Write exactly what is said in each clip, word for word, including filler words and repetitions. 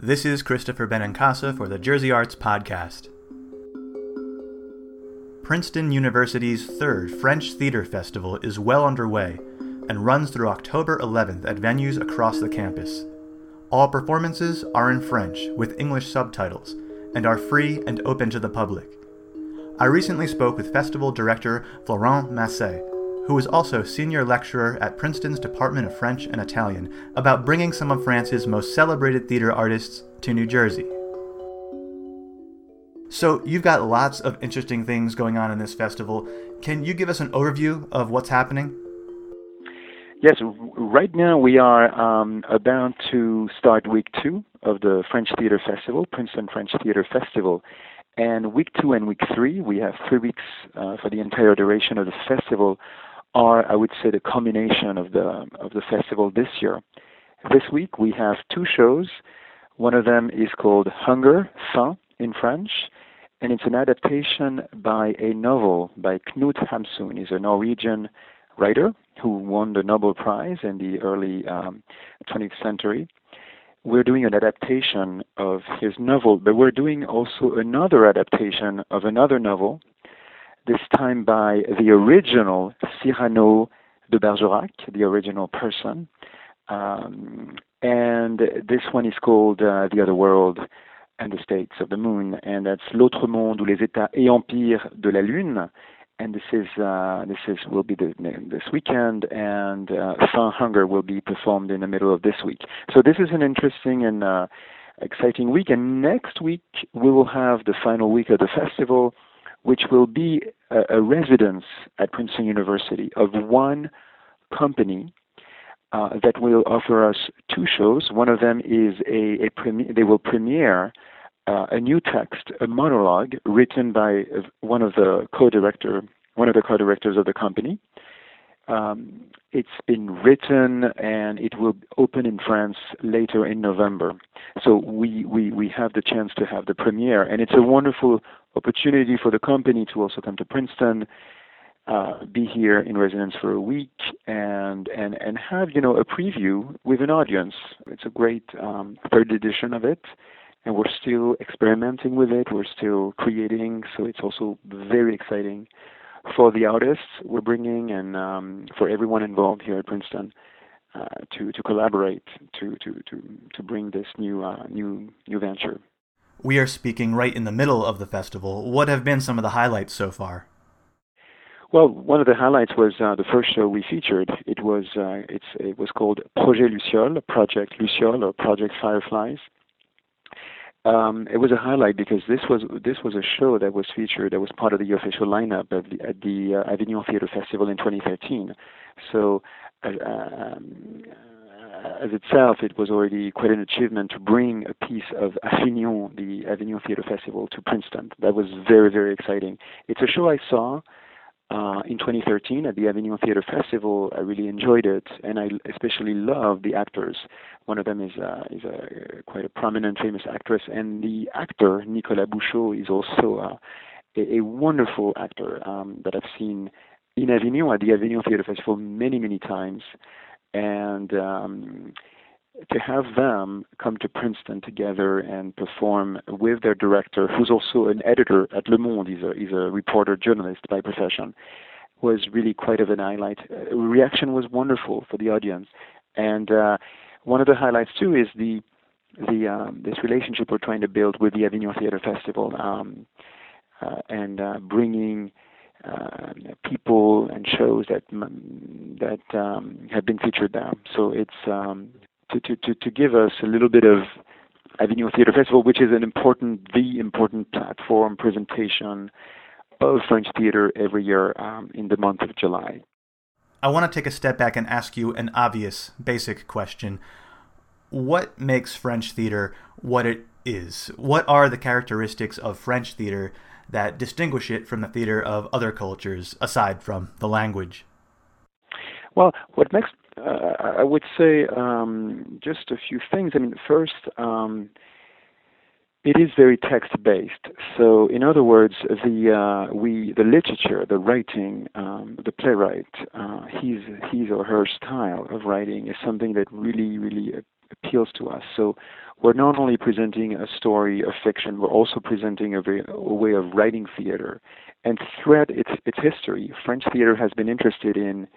This is Christopher Benincasa for the Jersey Arts Podcast. Princeton University's third French Theater Festival is well underway and runs through October eleventh at venues across the campus. All performances are in French with English subtitles and are free and open to the public. I recently spoke with festival director Florent Masse, who is also senior lecturer at Princeton's Department of French and Italian, about bringing some of France's most celebrated theater artists to New Jersey. So you've got lots of interesting things going on in this festival. Can you give us an overview of what's happening? Yes, right now we are um, about to start week two of the French Theater Festival, Princeton French Theater Festival. And week two and week three, we have three weeks uh, for the entire duration of the festival, are, I would say, the culmination of the of the festival this year. This week we have two shows. One of them is called Hunger, Faim in French, and it's an adaptation by a novel by Knut Hamsun. He's a Norwegian writer who won the Nobel Prize in the early um, twentieth century. We're doing an adaptation of his novel, but we're doing also another adaptation of another novel, this time by the original Cyrano de Bergerac, the original person. Um, and this one is called uh, The Other World and the States of the Moon, and that's L'Autre Monde ou les États et Empires de la Lune. And this is uh, this is will be the, this weekend, and uh, Faim, Hunger will be performed in the middle of this week. So this is an interesting and uh, exciting week. And next week we will have the final week of the festival, which will be a, a residence at Princeton University of one company uh, that will offer us two shows. One of them is a, a premi- they will premiere. Uh, a new text, a monologue written by one of the co-director, one of the co-directors of the company. Um, it's been written and it will open in France later in November. So we, we, we have the chance to have the premiere, and it's a wonderful opportunity for the company to also come to Princeton, uh, be here in residence for a week, and and and have you know a preview with an audience. It's a great um, third edition of it. And we're still experimenting with it. We're still creating. So it's also very exciting for the artists we're bringing and um, for everyone involved here at Princeton uh, to, to collaborate, to, to, to, to bring this new, uh, new, new venture. We are speaking right in the middle of the festival. What have been some of the highlights so far? Well, one of the highlights was uh, the first show we featured. It was, uh, it's, it was called Projet Luciole, Project Luciole, or Project Fireflies. Um, it was a highlight because this was this was a show that was featured, that was part of the official lineup at the, at the uh, Avignon Theatre Festival in twenty thirteen. So, uh, um, as itself, it was already quite an achievement to bring a piece of Avignon, the Avignon Theatre Festival, to Princeton. That was very, very exciting. It's a show I saw uh, in twenty thirteen at the Avignon Theatre Festival. I really enjoyed it, and I especially loved the actors. One of them is, uh, is a, quite a prominent, famous actress, and the actor, Nicolas Bouchot, is also uh, a, a wonderful actor um, that I've seen in Avignon, at the Avignon Theatre Festival, many, many times. And um, to have them come to Princeton together and perform with their director, who's also an editor at Le Monde, he's a, he's a reporter, journalist by profession, was really quite of an highlight. Uh, reaction was wonderful for the audience. And... Uh, One of the highlights, too, is the the um, this relationship we're trying to build with the Avignon Theatre Festival um, uh, and uh, bringing uh, people and shows that that um, have been featured there. So it's um, to, to, to, to give us a little bit of Avignon Theatre Festival, which is an important, the important platform presentation of French theatre every year um, in the month of July. I want to take a step back and ask you an obvious, basic question. What makes French theater what it is? What are the characteristics of French theater that distinguish it from the theater of other cultures, aside from the language? Well, what makes, uh, I would say, um, just a few things. I mean, first, um, it is very text-based. So, in other words, the uh, we the literature, the writing, um, the playwright, uh, his his or her style of writing is something that really, really appeals to us. So we're not only presenting a story of fiction, we're also presenting a, very, a way of writing theater. And throughout its, its history, French theater has been interested in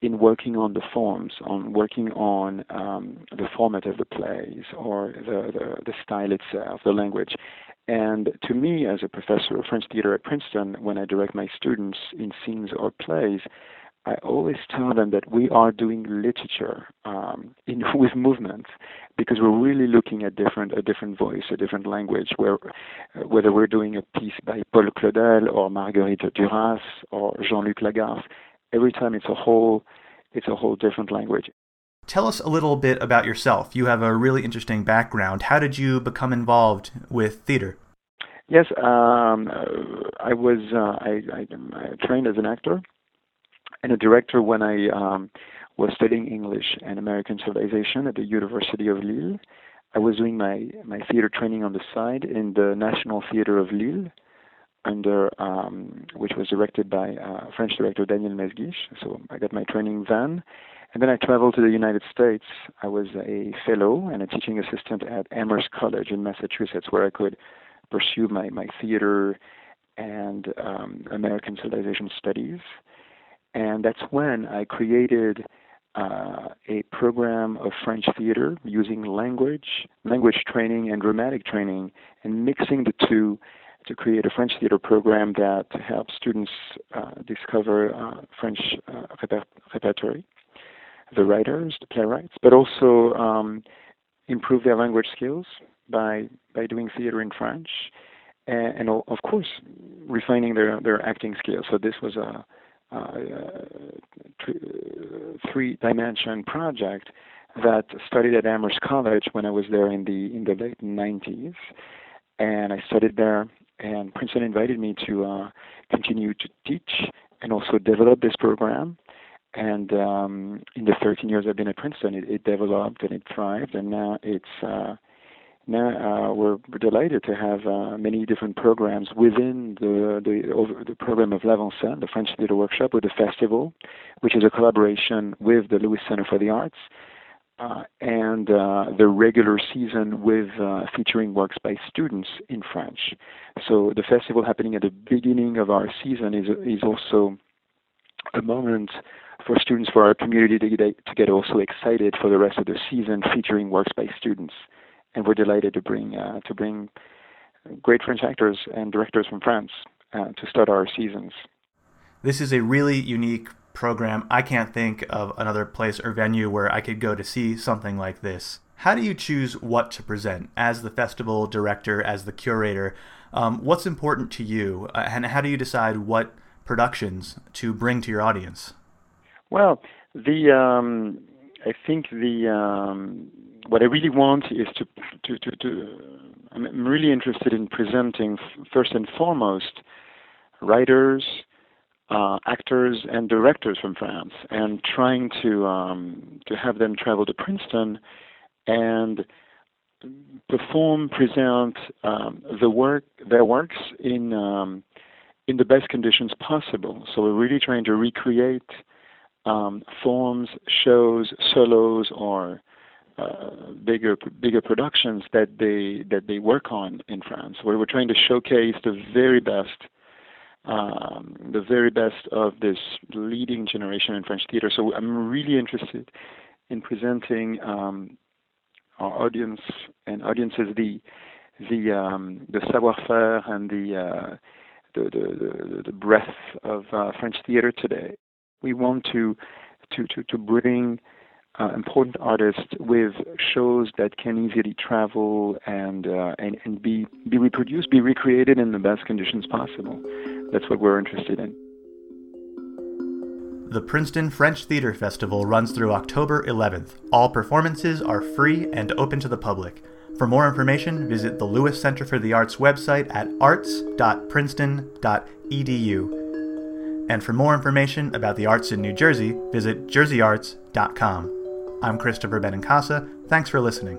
in working on the forms, on working on um, the format of the plays or the, the, the style itself, the language. And to me, as a professor of French theater at Princeton, when I direct my students in scenes or plays, I always tell them that we are doing literature um, in, with movement, because we're really looking at different a different voice, a different language, where, uh, whether we're doing a piece by Paul Claudel or Marguerite Duras or Jean-Luc Lagarde, every time it's a whole, it's a whole different language. Tell us a little bit about yourself. You have a really interesting background. How did you become involved with theater? Yes, um, I was uh, I, I, I trained as an actor and a director when I um, was studying English and American Civilization at the University of Lille. I was doing my, my theater training on the side in the National Theater of Lille, under um, which was directed by uh, French director Daniel Mesguich. So I got my training then, and then I traveled to the United States. I was a fellow and a teaching assistant at Amherst College in Massachusetts, where I could pursue my, my theater and um, American Civilization studies. And that's when I created uh, a program of French theater using language, language training and dramatic training, and mixing the two to create a French theater program that helps students uh, discover uh, French uh, reper- repertory, the writers, the playwrights, but also um, improve their language skills by by doing theater in French, and, and of course, refining their, their acting skills. So this was a Uh, uh, three-dimension project that studied at Amherst College when I was there in the in the late nineties, and I studied there. And Princeton invited me to uh, continue to teach and also develop this program. And um, in the thirteen years I've been at Princeton, it, it developed and it thrived, and now it's uh, now uh, we're delighted to have uh, many different programs within the the, over, the program of L'Avant-Scène, the French Theater Workshop, with the festival, which is a collaboration with the Lewis Center for the Arts, uh, and uh, the regular season with uh, featuring works by students in French. So the festival happening at the beginning of our season is is also a moment for students, for our community to get, to get also excited for the rest of the season featuring works by students. And we're delighted to bring uh, to bring great French actors and directors from France uh, to start our seasons. This is a really unique program. I can't think of another place or venue where I could go to see something like this. How do you choose what to present as the festival director, as the curator? Um, what's important to you, uh, and how do you decide what productions to bring to your audience? Well, the um, I think the... Um, What I really want is to, to, to, to I'm really interested in presenting, first and foremost, writers, uh, actors, and directors from France, and trying to um, to have them travel to Princeton and perform, present um, the work, their works in um, in the best conditions possible. So we're really trying to recreate um, forms, shows, solos, or Uh, bigger bigger productions that they that they work on in France, where we're trying to showcase the very best um, the very best of this leading generation in French theater. So I'm really interested in presenting um, our audience and audiences the the um, the savoir-faire and the, uh, the, the the the breadth of uh, French theater today. We want to to to, to bring Uh, important artists with shows that can easily travel and uh, and, and be, be reproduced, be recreated in the best conditions possible. That's what we're interested in. The Princeton French Theater Festival runs through October eleventh. All performances are free and open to the public. For more information, visit the Lewis Center for the Arts website at arts dot princeton dot e d u. And for more information about the arts in New Jersey, visit jersey arts dot com. I'm Christopher Benincasa. Thanks for listening.